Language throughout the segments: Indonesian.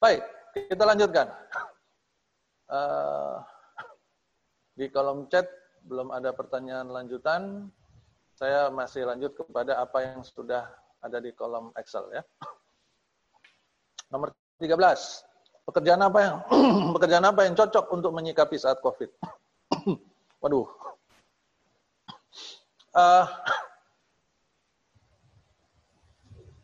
Baik, kita lanjutkan. Di kolom chat belum ada pertanyaan lanjutan. Saya masih lanjut kepada apa yang sudah ada di kolom Excel ya. Nomor 13. Pekerjaan apa yang cocok untuk menyikapi saat COVID? Waduh.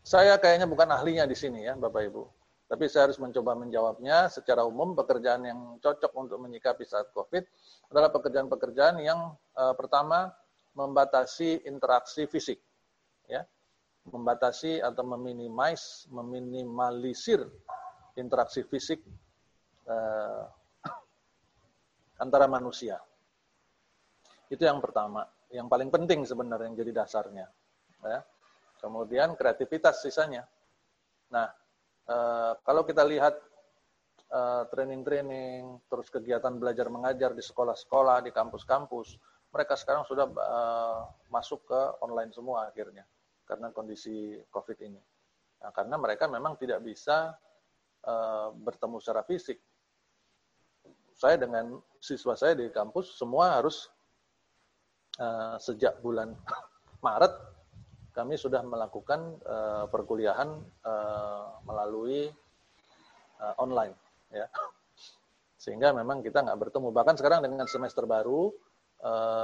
Saya kayaknya bukan ahlinya di sini ya, Bapak Ibu. Tapi saya harus mencoba menjawabnya secara umum. Pekerjaan yang cocok untuk menyikapi saat COVID adalah pekerjaan-pekerjaan yang pertama membatasi interaksi fisik, ya, membatasi atau meminimalisir interaksi fisik antara manusia. Itu yang pertama, yang paling penting sebenarnya yang jadi dasarnya. Ya. Kemudian kreativitas sisanya. Nah. Kalau kita lihat training-training, terus kegiatan belajar mengajar di sekolah-sekolah, di kampus-kampus, mereka sekarang sudah masuk ke online semua akhirnya karena kondisi COVID ini. Nah, karena mereka memang tidak bisa bertemu secara fisik. Saya dengan siswa saya di kampus semua harus sejak bulan Maret. Kami sudah melakukan perkuliahan melalui online, ya. Sehingga memang kita nggak bertemu. Bahkan sekarang dengan semester baru,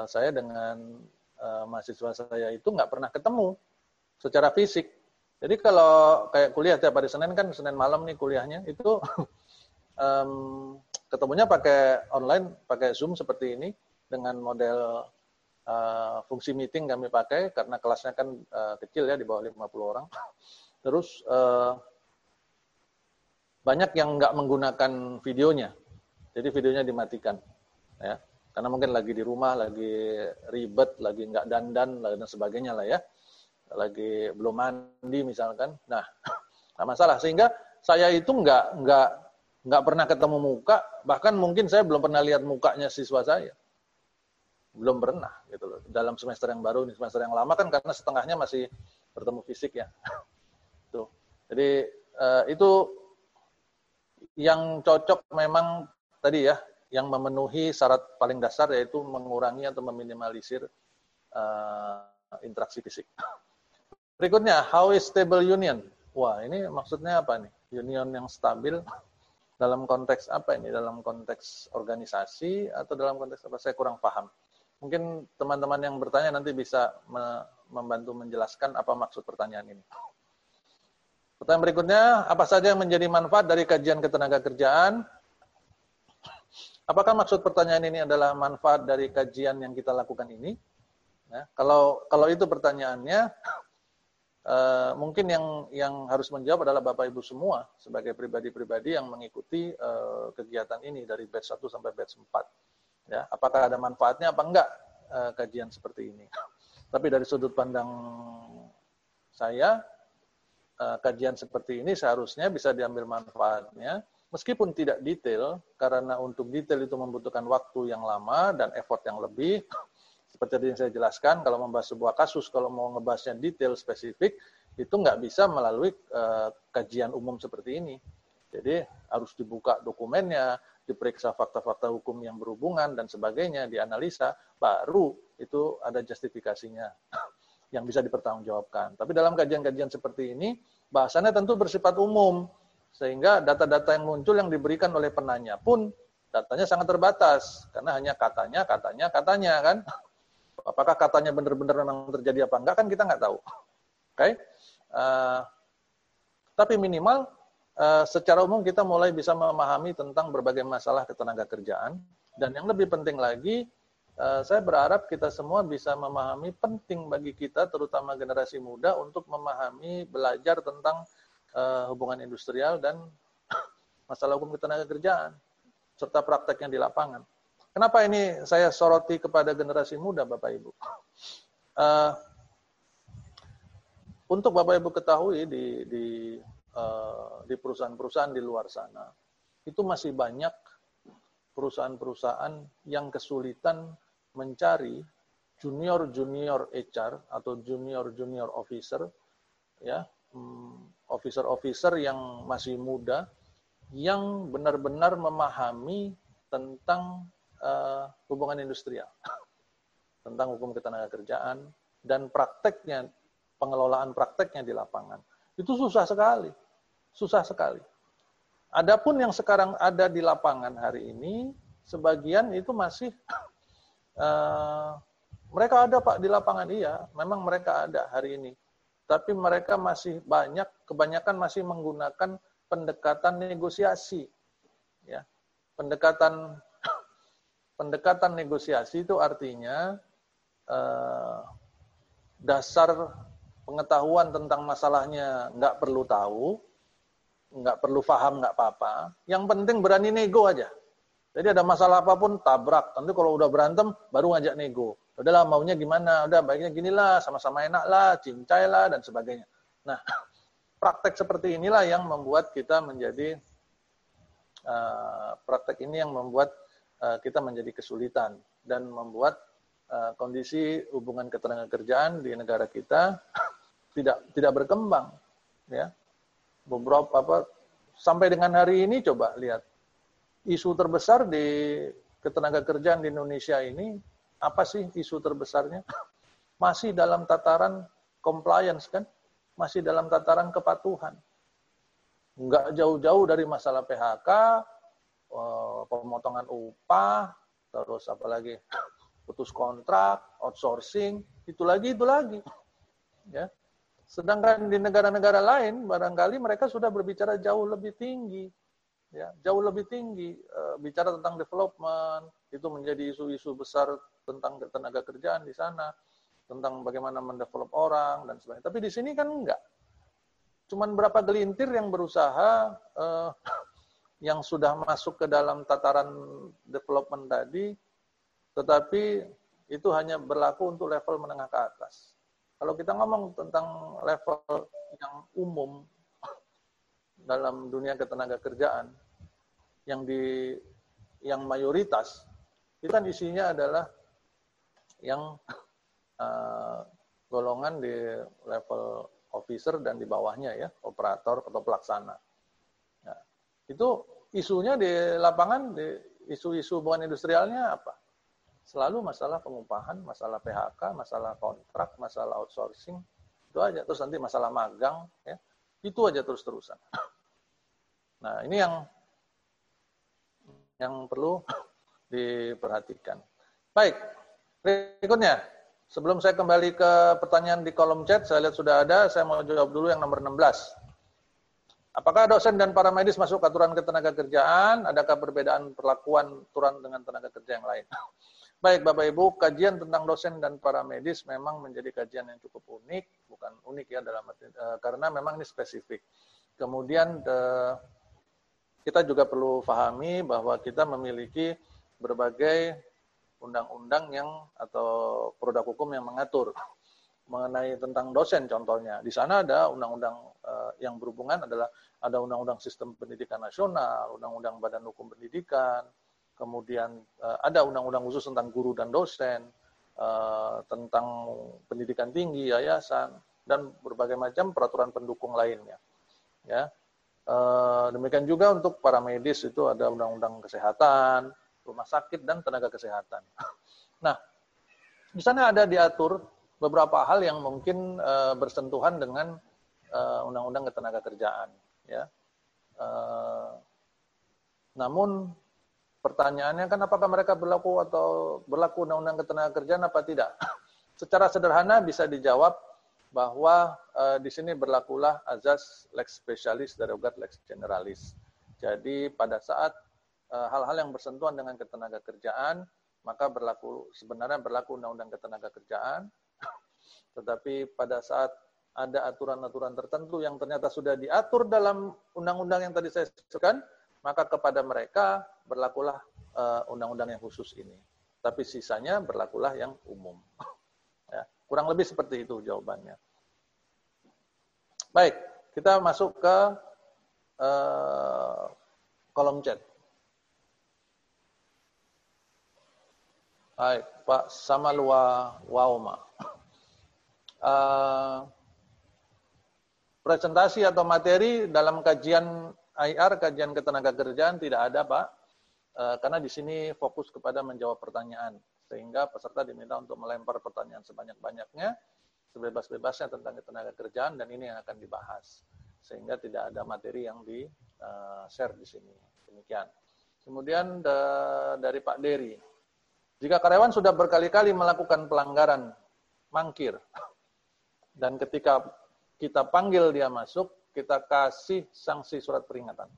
saya dengan mahasiswa saya itu nggak pernah ketemu secara fisik. Jadi kalau kayak kuliah tiap hari Senin kan, Senin malam nih kuliahnya, itu ketemunya pakai online, pakai Zoom seperti ini, dengan model fungsi meeting kami pakai karena kelasnya kan kecil ya, di bawah 50 orang. Terus banyak yang nggak menggunakan videonya, jadi videonya dimatikan ya, karena mungkin lagi di rumah, lagi ribet, lagi nggak dandan dan sebagainya lah ya, lagi belum mandi misalkan. Nah, nggak masalah, sehingga saya itu nggak pernah ketemu muka, bahkan mungkin saya belum pernah lihat mukanya siswa saya. Belum pernah gitu loh. Dalam semester yang baru ini, semester yang lama kan karena setengahnya masih bertemu fisik ya. Tuh. Jadi itu yang cocok memang tadi ya, yang memenuhi syarat paling dasar yaitu mengurangi atau meminimalisir interaksi fisik. Berikutnya, how is stable union? Wah, ini maksudnya apa nih? Union yang stabil dalam konteks apa ini? Dalam konteks organisasi atau dalam konteks apa? Saya kurang paham. Mungkin teman-teman yang bertanya nanti bisa membantu menjelaskan apa maksud pertanyaan ini. Pertanyaan berikutnya, apa saja yang menjadi manfaat dari kajian ketenagakerjaan? Apakah maksud pertanyaan ini adalah manfaat dari kajian yang kita lakukan ini? Nah, kalau itu pertanyaannya, mungkin yang harus menjawab adalah Bapak Ibu semua sebagai pribadi-pribadi yang mengikuti kegiatan ini dari batch 1 sampai batch 4. Ya, apakah ada manfaatnya apa enggak kajian seperti ini? Tapi dari sudut pandang saya, kajian seperti ini seharusnya bisa diambil manfaatnya, meskipun tidak detail, karena untuk detail itu membutuhkan waktu yang lama dan effort yang lebih. Seperti yang saya jelaskan, kalau membahas sebuah kasus, kalau mau ngebahasnya detail, spesifik, itu nggak bisa melalui kajian umum seperti ini. Jadi harus dibuka dokumennya, diperiksa fakta-fakta hukum yang berhubungan dan sebagainya, dianalisa, baru itu ada justifikasinya yang bisa dipertanggungjawabkan. Tapi dalam kajian-kajian seperti ini, bahasannya tentu bersifat umum, sehingga data-data yang muncul yang diberikan oleh penanya pun datanya sangat terbatas, karena hanya katanya kan. Apakah katanya benar-benar memang terjadi apa enggak kan kita nggak tahu. Oke? Tapi minimal secara umum kita mulai bisa memahami tentang berbagai masalah ketenagakerjaan, dan yang lebih penting lagi, saya berharap kita semua bisa memahami, penting bagi kita terutama generasi muda untuk memahami, belajar tentang hubungan industrial dan masalah hukum ketenagakerjaan serta prakteknya di lapangan. Kenapa ini saya soroti kepada generasi muda, Bapak Ibu? Untuk Bapak Ibu ketahui di perusahaan-perusahaan di luar sana, itu masih banyak perusahaan-perusahaan yang kesulitan mencari junior-junior HR atau junior-junior officer, ya, officer-officer yang masih muda yang benar-benar memahami tentang hubungan industrial, tentang hukum ketenagakerjaan, dan prakteknya, pengelolaan prakteknya di lapangan. Itu susah sekali. Susah sekali. Adapun yang sekarang ada di lapangan hari ini, sebagian itu masih, mereka ada Pak di lapangan, iya, memang mereka ada hari ini. Tapi mereka masih banyak, kebanyakan masih menggunakan pendekatan negosiasi. Ya, pendekatan negosiasi itu artinya dasar pengetahuan tentang masalahnya nggak perlu tahu, nggak perlu paham, nggak apa-apa. Yang penting berani nego aja. Jadi ada masalah apapun, tabrak. Nanti kalau udah berantem, baru ngajak nego. Udahlah, maunya gimana? Udah, baiknya ginilah, sama-sama enaklah, cincailah, dan sebagainya. Nah, praktek seperti inilah yang membuat kita menjadi, praktek ini yang membuat kita menjadi kesulitan. Dan membuat kondisi hubungan ketenagakerjaan di negara kita tidak berkembang. Ya. Sampai dengan hari ini coba lihat isu terbesar di ketenagakerjaan di Indonesia ini apa sih isu terbesarnya? Masih dalam tataran compliance kan? Masih dalam tataran kepatuhan. Nggak jauh-jauh dari masalah PHK, pemotongan upah, terus apalagi putus kontrak, outsourcing, itu lagi. Ya. Sedangkan di negara-negara lain, barangkali mereka sudah berbicara jauh lebih tinggi. Ya, jauh lebih tinggi. Bicara tentang development, itu menjadi isu-isu besar tentang tenaga kerjaan di sana, tentang bagaimana mendevelop orang, dan sebagainya. Tapi di sini kan enggak. Cuman berapa gelintir yang berusaha, yang sudah masuk ke dalam tataran development tadi, tetapi itu hanya berlaku untuk level menengah ke atas. Kalau kita ngomong tentang level yang umum dalam dunia ketenagakerjaan yang mayoritas, itu kan isinya adalah yang golongan di level officer dan di bawahnya ya, operator atau pelaksana. Nah, itu isunya di lapangan, di isu-isu hubungan industrialnya apa? Selalu masalah pengupahan, masalah PHK, masalah kontrak, masalah outsourcing, itu aja. Terus nanti masalah magang, ya, itu aja terus-terusan. Nah, ini yang perlu diperhatikan. Baik, berikutnya. Sebelum saya kembali ke pertanyaan di kolom chat, saya lihat sudah ada, saya mau jawab dulu yang nomor 16. Apakah dosen dan para medis masuk aturan ketenagakerjaan? Adakah perbedaan perlakuan aturan dengan tenaga kerja yang lain? Baik, Bapak-Ibu, kajian tentang dosen dan para medis memang menjadi kajian yang cukup unik, bukan unik ya dalam arti, karena memang ini spesifik. Kemudian kita juga perlu pahami bahwa kita memiliki berbagai undang-undang yang atau produk hukum yang mengatur mengenai tentang dosen contohnya. Di sana ada undang-undang yang berhubungan adalah ada undang-undang sistem pendidikan nasional, undang-undang badan hukum pendidikan, kemudian ada undang-undang khusus tentang guru dan dosen, tentang pendidikan tinggi, yayasan, dan berbagai macam peraturan pendukung lainnya. Ya. Demikian juga untuk para medis itu ada undang-undang kesehatan, rumah sakit, dan tenaga kesehatan. Nah, di sana ada diatur beberapa hal yang mungkin bersentuhan dengan undang-undang ketenagakerjaan. Ya. Namun, pertanyaannya kan apakah mereka berlaku undang-undang ketenagakerjaan apa tidak? Secara sederhana bisa dijawab bahwa di sini berlakulah azas lex specialis derogat lex generalis. Jadi pada saat hal-hal yang bersentuhan dengan ketenagakerjaan maka sebenarnya berlaku undang-undang ketenagakerjaan. Tetapi pada saat ada aturan-aturan tertentu yang ternyata sudah diatur dalam undang-undang yang tadi saya sebutkan, maka kepada mereka berlakulah undang-undang yang khusus ini. Tapi sisanya berlakulah yang umum. Ya, kurang lebih seperti itu jawabannya. Baik, kita masuk ke kolom chat. Baik, Pak Samalwa Waoma. Presentasi atau materi dalam kajian IR, kajian ketenagakerjaan tidak ada, Pak, karena di sini fokus kepada menjawab pertanyaan, sehingga peserta diminta untuk melempar pertanyaan sebanyak-banyaknya, sebebas-bebasnya tentang ketenagakerjaan, dan ini yang akan dibahas, sehingga tidak ada materi yang di-share di sini. Demikian. Kemudian dari Pak Dery, jika karyawan sudah berkali-kali melakukan pelanggaran, mangkir, dan ketika kita panggil dia masuk, kita kasih sanksi surat peringatan.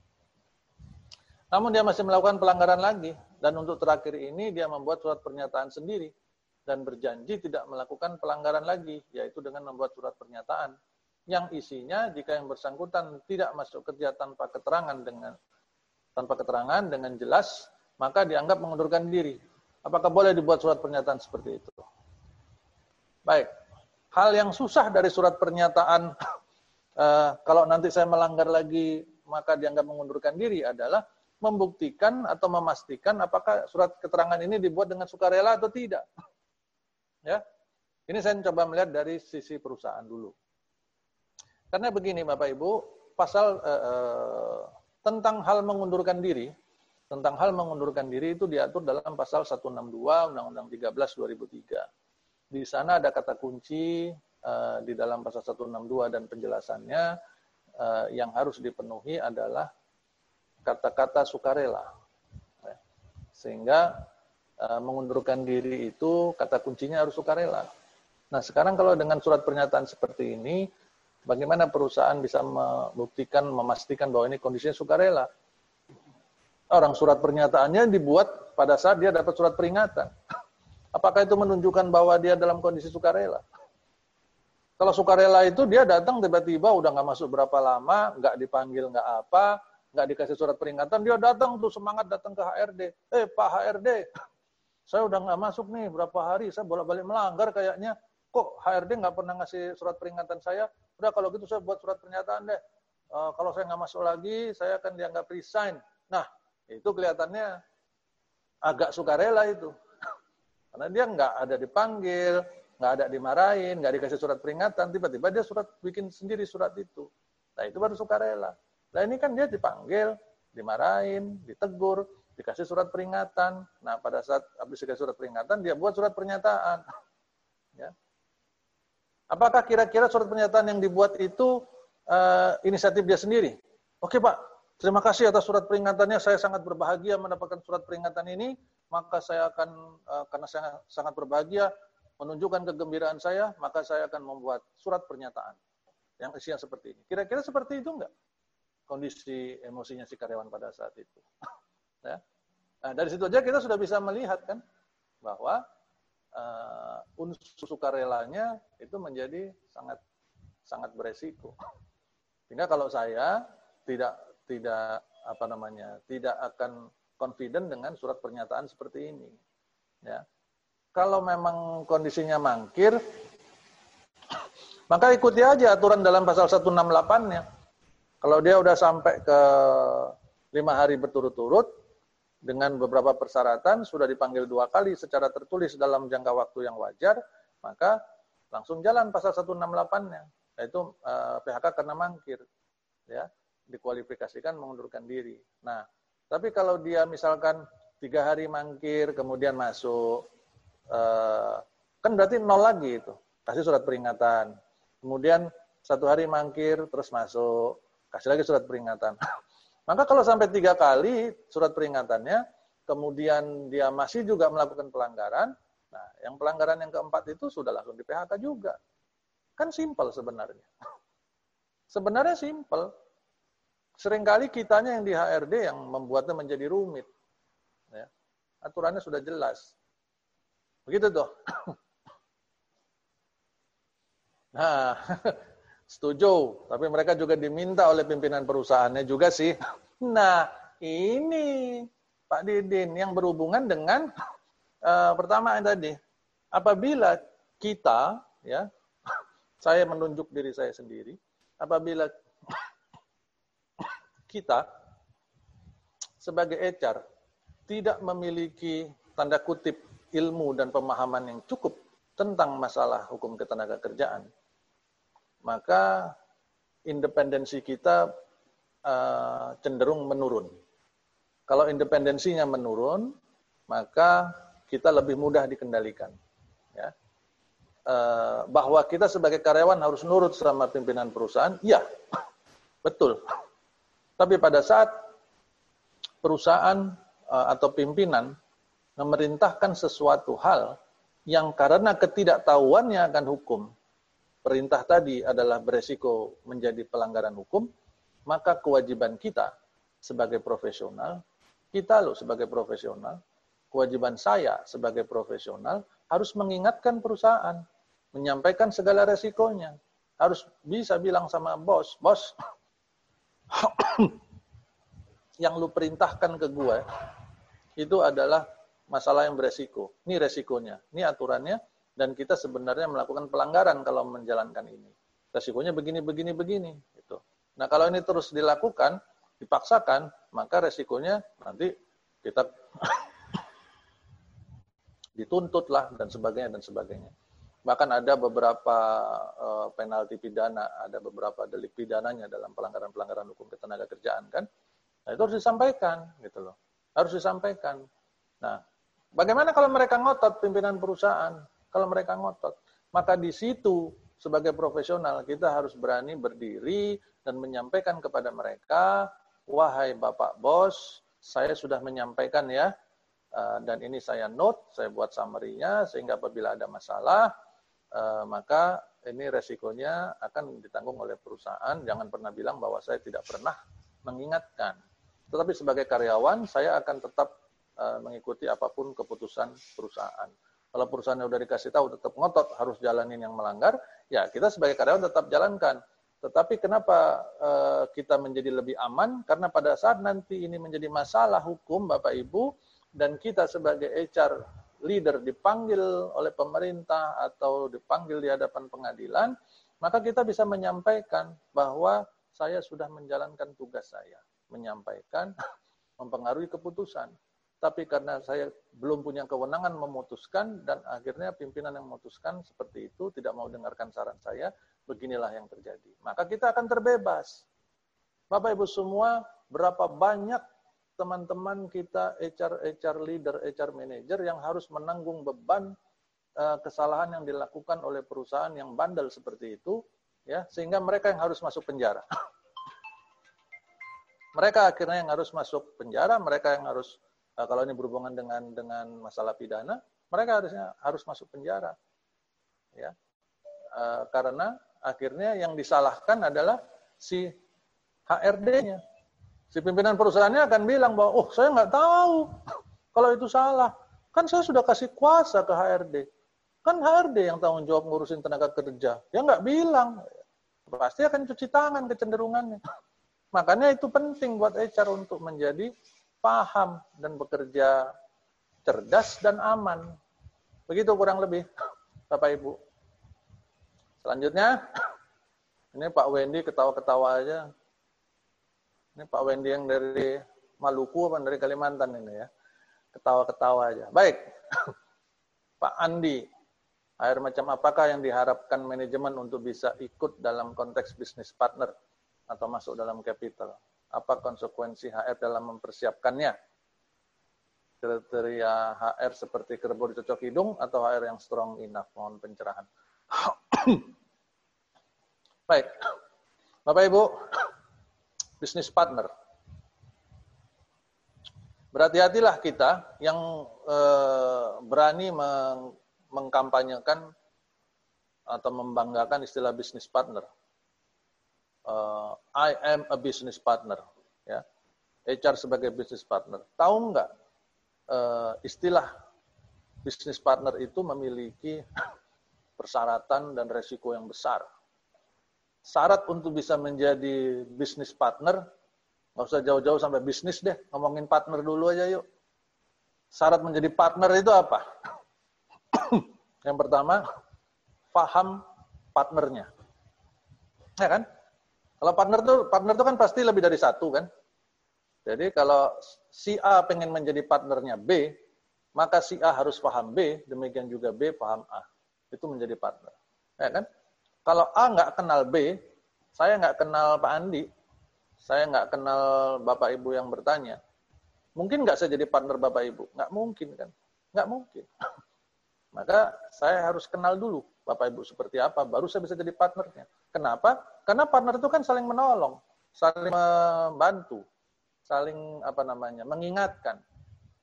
Namun dia masih melakukan pelanggaran lagi, dan untuk terakhir ini dia membuat surat pernyataan sendiri dan berjanji tidak melakukan pelanggaran lagi, yaitu dengan membuat surat pernyataan yang isinya jika yang bersangkutan tidak masuk kerja tanpa keterangan dengan jelas, maka dianggap mengundurkan diri. Apakah boleh dibuat surat pernyataan seperti itu? Baik. Hal yang susah dari surat pernyataan kalau nanti saya melanggar lagi maka dianggap mengundurkan diri adalah membuktikan atau memastikan apakah surat keterangan ini dibuat dengan sukarela atau tidak. Ya, ini saya coba melihat dari sisi perusahaan dulu. Karena begini Bapak Ibu, pasal tentang hal mengundurkan diri itu diatur dalam pasal 162 Undang-Undang 13 2003. Di sana ada kata kunci di dalam pasal 162 dan penjelasannya yang harus dipenuhi adalah kata-kata sukarela. Sehingga mengundurkan diri itu kata kuncinya harus sukarela. Nah, sekarang kalau dengan surat pernyataan seperti ini, bagaimana perusahaan bisa membuktikan, memastikan bahwa ini kondisinya sukarela? Orang surat pernyataannya dibuat pada saat dia dapat surat peringatan. Apakah itu menunjukkan bahwa dia dalam kondisi sukarela? Kalau sukarela itu dia datang tiba-tiba udah nggak masuk berapa lama, nggak dipanggil, nggak apa, nggak dikasih surat peringatan, dia datang tuh semangat datang ke HRD. Pak HRD, saya udah nggak masuk nih berapa hari, saya bolak-balik melanggar kayaknya. Kok HRD nggak pernah ngasih surat peringatan saya? Udah kalau gitu saya buat surat pernyataan deh. Kalau saya nggak masuk lagi, saya akan dianggap resign. Nah, itu kelihatannya agak sukarela itu. Karena dia nggak ada dipanggil, nggak ada dimarahin, nggak dikasih surat peringatan, tiba-tiba dia bikin sendiri surat itu. Nah, itu baru sukarela. Nah, ini kan dia dipanggil, dimarahin, ditegur, dikasih surat peringatan. Nah, pada saat habis dikasih surat peringatan, dia buat surat pernyataan. Ya. Apakah kira-kira surat pernyataan yang dibuat itu inisiatif dia sendiri? Oke, Pak, terima kasih atas surat peringatannya. Saya sangat berbahagia mendapatkan surat peringatan ini. Maka saya akan, karena saya sangat berbahagia, menunjukkan kegembiraan saya, maka saya akan membuat surat pernyataan yang isinya seperti ini. Kira-kira seperti itu enggak? Kondisi emosinya si karyawan pada saat itu. Ya. Nah, dari situ aja kita sudah bisa melihat kan, bahwa unsur sukarelanya itu menjadi sangat sangat beresiko. Sehingga kalau saya tidak akan confident dengan surat pernyataan seperti ini. Ya. Kalau memang kondisinya mangkir, maka ikuti aja aturan dalam pasal 168-nya. Kalau dia udah sampai ke 5 hari berturut-turut, dengan beberapa persyaratan, sudah dipanggil 2 kali secara tertulis dalam jangka waktu yang wajar, maka langsung jalan pasal 168-nya, yaitu PHK karena mangkir. Ya, dikualifikasikan mengundurkan diri. Nah, tapi kalau dia misalkan 3 hari mangkir, kemudian masuk, kan berarti 0 lagi itu. Kasih surat peringatan. Kemudian 1 hari mangkir, terus masuk. Kasih lagi surat peringatan. Maka kalau sampai 3 kali surat peringatannya, kemudian dia masih juga melakukan pelanggaran, nah yang pelanggaran yang keempat itu sudah langsung di PHK juga. Kan simpel sebenarnya. Sebenarnya simpel. Seringkali kitanya yang di HRD yang membuatnya menjadi rumit. Ya. Aturannya sudah jelas. Begitu tuh. Nah, setuju. Tapi mereka juga diminta oleh pimpinan perusahaannya juga sih. Nah, ini Pak Didin yang berhubungan dengan pertama tadi. Apabila kita, ya, saya menunjuk diri saya sendiri. Apabila kita sebagai HR tidak memiliki tanda kutip ilmu dan pemahaman yang cukup tentang masalah hukum ketenagakerjaan, maka independensi kita cenderung menurun. Kalau independensinya menurun, maka kita lebih mudah dikendalikan. Ya. Bahwa kita sebagai karyawan harus nurut sama pimpinan perusahaan, iya, betul. Tapi pada saat perusahaan atau pimpinan memerintahkan sesuatu hal yang karena ketidaktahuannya akan hukum, perintah tadi adalah beresiko menjadi pelanggaran hukum, maka kewajiban kita sebagai profesional, kewajiban saya sebagai profesional harus mengingatkan perusahaan, menyampaikan segala resikonya, harus bisa bilang sama bos, bos, yang lu perintahkan ke gue itu adalah masalah yang beresiko. Ini resikonya, ini aturannya, dan kita sebenarnya melakukan pelanggaran kalau menjalankan ini. Resikonya begini, begini, begini. Gitu. Nah kalau ini terus dilakukan, dipaksakan, maka resikonya nanti kita dituntutlah dan sebagainya, dan sebagainya. Bahkan ada beberapa penalti pidana, ada beberapa delik pidananya dalam pelanggaran-pelanggaran hukum ketenaga kerjaan kan. Nah, itu harus disampaikan, gitu loh. Harus disampaikan. Nah, bagaimana kalau mereka ngotot pimpinan perusahaan? Kalau mereka ngotot, maka di situ sebagai profesional kita harus berani berdiri dan menyampaikan kepada mereka, wahai Bapak Bos, saya sudah menyampaikan ya, dan ini saya note, saya buat summary-nya, sehingga apabila ada masalah, maka ini resikonya akan ditanggung oleh perusahaan. Jangan pernah bilang bahwa saya tidak pernah mengingatkan. Tetapi sebagai karyawan, saya akan tetap mengikuti apapun keputusan perusahaan. Kalau perusahaannya sudah dikasih tahu, tetap ngotot harus jalanin yang melanggar, ya kita sebagai karyawan tetap jalankan. Tetapi kenapa kita menjadi lebih aman? Karena pada saat nanti ini menjadi masalah hukum, Bapak Ibu, dan kita sebagai HR leader dipanggil oleh pemerintah atau dipanggil di hadapan pengadilan, maka kita bisa menyampaikan bahwa saya sudah menjalankan tugas saya, menyampaikan, mempengaruhi keputusan. Tapi karena saya belum punya kewenangan memutuskan, dan akhirnya pimpinan yang memutuskan seperti itu, tidak mau dengarkan saran saya, beginilah yang terjadi. Maka kita akan terbebas. Bapak-Ibu semua, berapa banyak teman-teman kita HR leader, HR manager yang harus menanggung beban kesalahan yang dilakukan oleh perusahaan yang bandel seperti itu, ya, sehingga mereka yang harus masuk penjara. Mereka akhirnya yang harus masuk penjara, mereka yang harus, kalau ini berhubungan dengan masalah pidana, mereka harusnya harus masuk penjara. Ya. Karena akhirnya yang disalahkan adalah si HRD-nya. Si pimpinan perusahaannya akan bilang bahwa, oh saya nggak tahu kalau itu salah. Kan saya sudah kasih kuasa ke HRD. Kan HRD yang tanggung jawab ngurusin tenaga kerja. Dia nggak bilang. Pasti akan cuci tangan kecenderungannya. Makanya itu penting buat HR untuk menjadi paham dan bekerja cerdas dan aman. Begitu kurang lebih, Bapak Ibu. Selanjutnya, ini Pak Wendy ketawa-ketawa aja. Ini Pak Wendy yang dari Maluku apa dari Kalimantan ini ya. Ketawa-ketawa aja. Baik. Pak Andi, HR macam apakah yang diharapkan manajemen untuk bisa ikut dalam konteks bisnis partner atau masuk dalam capital? Apa konsekuensi HR dalam mempersiapkannya? Kriteria HR seperti kerbau dicocok hidung atau HR yang strong enough? Mohon pencerahan. Baik. Bapak Ibu, bisnis partner. Berhati-hatilah kita yang berani mengkampanyekan atau membanggakan istilah bisnis partner. I am a business partner. Ya. HR sebagai business partner. Tahu nggak istilah business partner itu memiliki persyaratan dan resiko yang besar. Syarat untuk bisa menjadi business partner, nggak usah jauh-jauh sampai bisnis deh, ngomongin partner dulu aja yuk. Syarat menjadi partner itu apa? Yang pertama, paham partnernya. Ya kan? Kalau partner itu kan pasti lebih dari satu kan? Jadi kalau si A pengen menjadi partnernya B, maka si A harus paham B, demikian juga B paham A. Itu menjadi partner. Ya kan? Kalau A nggak kenal B, saya nggak kenal Pak Andi, saya nggak kenal Bapak Ibu yang bertanya, mungkin nggak saya jadi partner Bapak Ibu? Nggak mungkin kan? Nggak mungkin. Maka saya harus kenal dulu Bapak Ibu seperti apa, baru saya bisa jadi partnernya. Kenapa? Karena partner itu kan saling menolong, saling membantu, saling mengingatkan.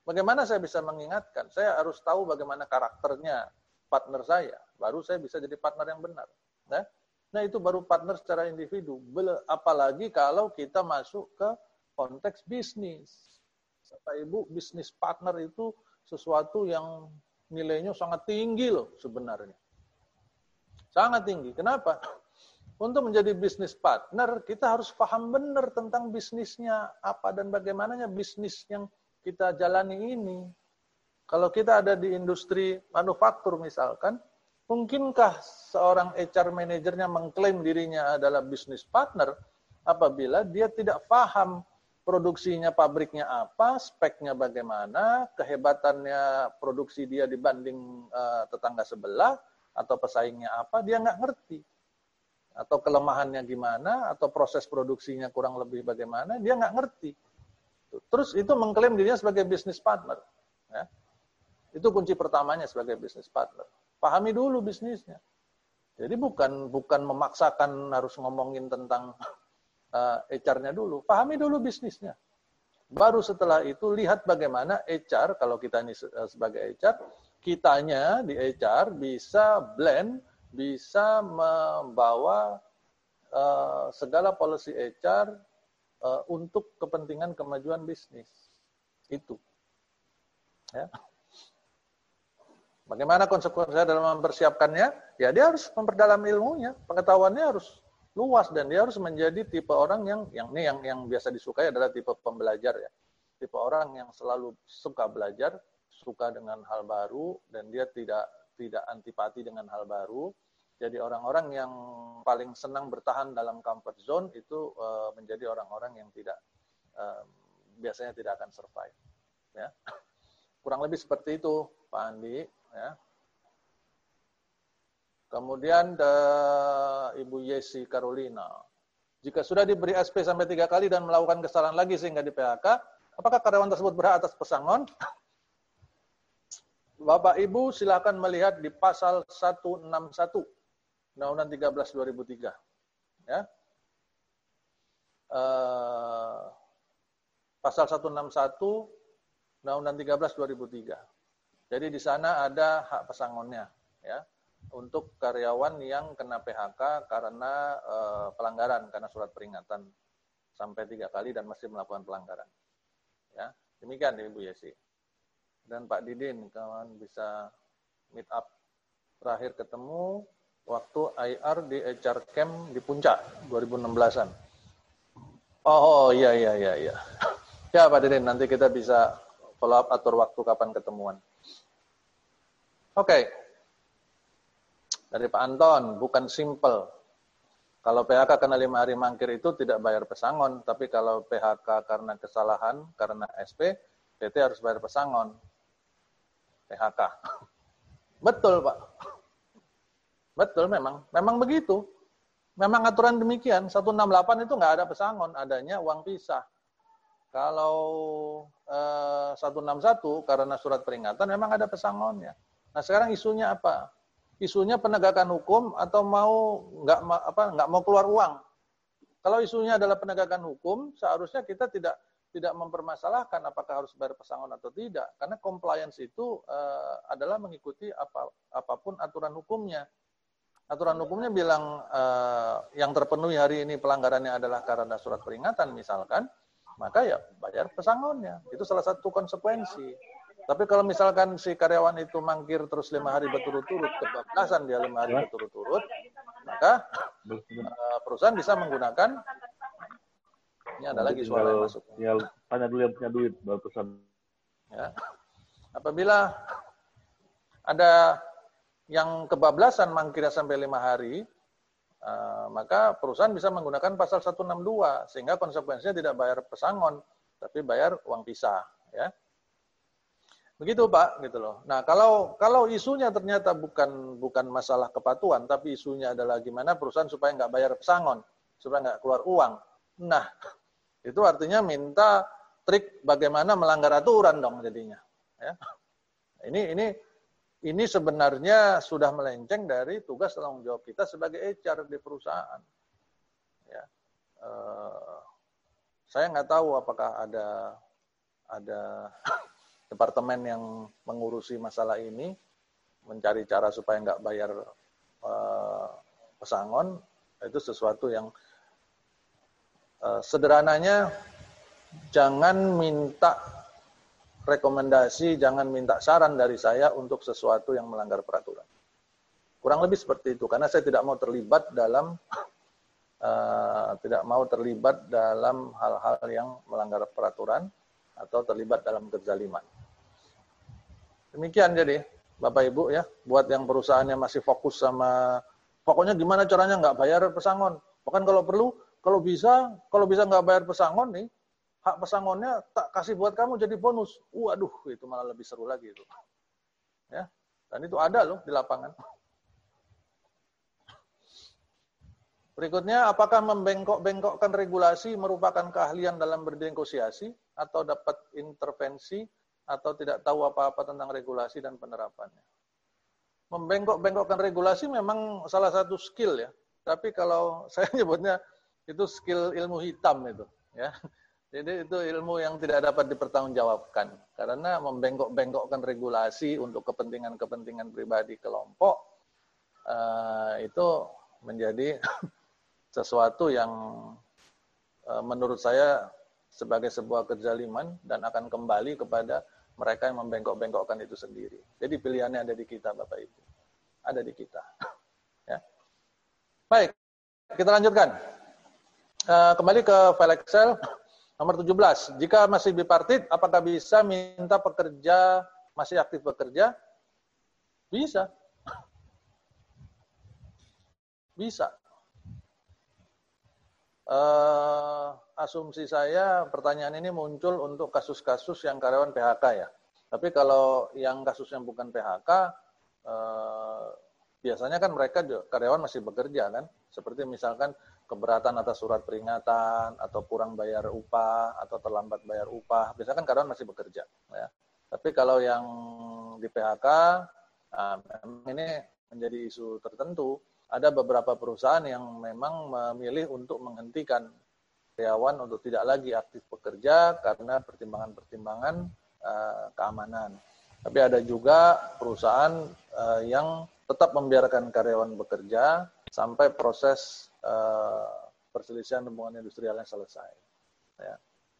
Bagaimana saya bisa mengingatkan? Saya harus tahu bagaimana karakternya partner saya, baru saya bisa jadi partner yang benar. Nah, itu baru partner secara individu. Apalagi kalau kita masuk ke konteks bisnis. Bapak Ibu, bisnis partner itu sesuatu yang nilainya sangat tinggi loh sebenarnya. Sangat tinggi. Kenapa? Untuk menjadi bisnis partner, kita harus paham benar tentang bisnisnya, apa dan bagaimananya bisnis yang kita jalani ini. Kalau kita ada di industri manufaktur misalkan, mungkinkah seorang HR manajernya mengklaim dirinya adalah bisnis partner apabila dia tidak paham produksinya, pabriknya apa, speknya bagaimana, kehebatannya produksi dia dibanding tetangga sebelah atau pesaingnya apa, dia nggak ngerti. Atau kelemahannya gimana, atau proses produksinya kurang lebih bagaimana, dia nggak ngerti. Terus itu mengklaim dirinya sebagai bisnis partner. Ya. Itu kunci pertamanya sebagai bisnis partner. Pahami dulu bisnisnya. Jadi bukan memaksakan harus ngomongin tentang HR-nya dulu. Pahami dulu bisnisnya. Baru setelah itu lihat bagaimana HR, kalau kita ini sebagai HR, kitanya di HR bisa blend, bisa membawa segala policy HR untuk kepentingan kemajuan bisnis. Itu. Ya. Bagaimana konsekuensinya dalam mempersiapkannya? Ya, dia harus memperdalam ilmunya, pengetahuannya harus luas, dan dia harus menjadi tipe orang yang biasa disukai adalah tipe pembelajar ya. Tipe orang yang selalu suka belajar, suka dengan hal baru, dan dia tidak antipati dengan hal baru. Jadi orang-orang yang paling senang bertahan dalam comfort zone itu menjadi orang-orang yang biasanya tidak akan survive. Ya. Kurang lebih seperti itu, Pak Andi. Ya. Kemudian Ibu Yesi Carolina. Jika sudah diberi SP sampai 3 kali dan melakukan kesalahan lagi sehingga di PHK, apakah karyawan tersebut berhak atas pesangon? Bapak Ibu silakan melihat di pasal 161 Undang-Undang 13 2003. Ya. Pasal 161 Undang-Undang 13 2003. Jadi di sana ada hak pesangonnya ya untuk karyawan yang kena PHK karena pelanggaran, karena surat peringatan sampai 3 kali dan masih melakukan pelanggaran. Ya, demikian Ibu Yesi. Dan Pak Didin, kawan bisa meet up terakhir ketemu waktu IR di HR Camp di Puncak 2016-an. Oh iya iya iya iya. Ya Pak Didin, nanti kita bisa follow up atur waktu kapan ketemuan. Oke. Dari Pak Anton, bukan simple. Kalau PHK karena 5 hari mangkir itu tidak bayar pesangon, tapi kalau PHK karena kesalahan, karena SP, PT harus bayar pesangon. PHK. Betul, Pak. Betul memang. Memang begitu. Memang aturan demikian. 168 itu nggak ada pesangon, adanya uang pisah. Kalau 161 karena surat peringatan memang ada pesangonnya. Nah sekarang isunya apa? Isunya penegakan hukum atau nggak mau keluar uang. Kalau isunya adalah penegakan hukum, seharusnya kita tidak mempermasalahkan apakah harus bayar pesangon atau tidak, karena compliance itu adalah mengikuti apapun aturan hukumnya. Aturan hukumnya bilang yang terpenuhi hari ini pelanggarannya adalah karena surat peringatan misalkan, maka ya bayar pesangonnya. Itu salah satu konsekuensi. Tapi kalau misalkan si karyawan itu mangkir terus 5 hari berturut-turut, kebablasan dia 5 hari berturut-turut, maka perusahaan bisa menggunakan, ini ada lagi suara yang masuk. Ya, tanya dulu yang punya duit, baru pesan. Ya. Apabila ada yang kebablasan mangkirnya sampai 5 hari, maka perusahaan bisa menggunakan pasal 162, sehingga konsekuensinya tidak bayar pesangon, tapi bayar uang pisah. Ya. Begitu Pak, gitu loh. Nah, kalau isunya ternyata bukan masalah kepatuhan, tapi isunya adalah gimana perusahaan supaya nggak bayar pesangon, supaya nggak keluar uang. Nah, Itu artinya minta trik bagaimana melanggar aturan dong jadinya. Ya. Ini sebenarnya sudah melenceng dari tugas tanggung jawab kita sebagai HR di perusahaan. Ya. Saya nggak tahu apakah ada departemen yang mengurusi masalah ini, mencari cara supaya nggak bayar pesangon. Itu sesuatu yang sederhananya jangan minta rekomendasi, jangan minta saran dari saya untuk sesuatu yang melanggar peraturan. Kurang lebih seperti itu, karena saya tidak mau terlibat dalam hal-hal yang melanggar peraturan atau terlibat dalam kezaliman. Demikian jadi, Bapak Ibu ya, buat yang perusahaannya masih fokus sama, pokoknya gimana caranya nggak bayar pesangon. Bahkan kalau perlu, kalau bisa nggak bayar pesangon nih, hak pesangonnya tak kasih buat kamu jadi bonus. Waduh, itu malah lebih seru lagi itu. Ya, dan itu ada loh di lapangan. Berikutnya, apakah membengkok-bengkokkan regulasi merupakan keahlian dalam bernegosiasi atau dapat intervensi atau tidak tahu apa-apa tentang regulasi dan penerapannya? Membengkok-bengkokkan regulasi memang salah satu skill ya. Tapi kalau saya nyebutnya itu skill ilmu hitam itu ya. Jadi itu ilmu yang tidak dapat dipertanggungjawabkan karena membengkok-bengkokkan regulasi untuk kepentingan-kepentingan pribadi kelompok itu menjadi sesuatu yang menurut saya sebagai sebuah kezaliman dan akan kembali kepada mereka yang membengkok-bengkokkan itu sendiri. Jadi pilihannya ada di kita, Bapak Ibu. Ada di kita. Ya. Baik, kita lanjutkan. Kembali ke file Excel nomor 17. Jika masih bipartit, apakah bisa minta pekerja masih aktif bekerja? Bisa. Bisa. Asumsi saya pertanyaan ini muncul untuk kasus-kasus yang karyawan PHK ya. Tapi kalau yang kasusnya bukan PHK, biasanya kan mereka karyawan masih bekerja kan. Seperti misalkan keberatan atas surat peringatan, atau kurang bayar upah, atau terlambat bayar upah. Biasanya kan karyawan masih bekerja. Ya. Tapi kalau yang di PHK, memang ini menjadi isu tertentu. Ada beberapa perusahaan yang memang memilih untuk menghentikan karyawan untuk tidak lagi aktif bekerja karena pertimbangan-pertimbangan keamanan. Tapi ada juga perusahaan yang tetap membiarkan karyawan bekerja sampai proses perselisihan hubungan industrialnya selesai. Ya.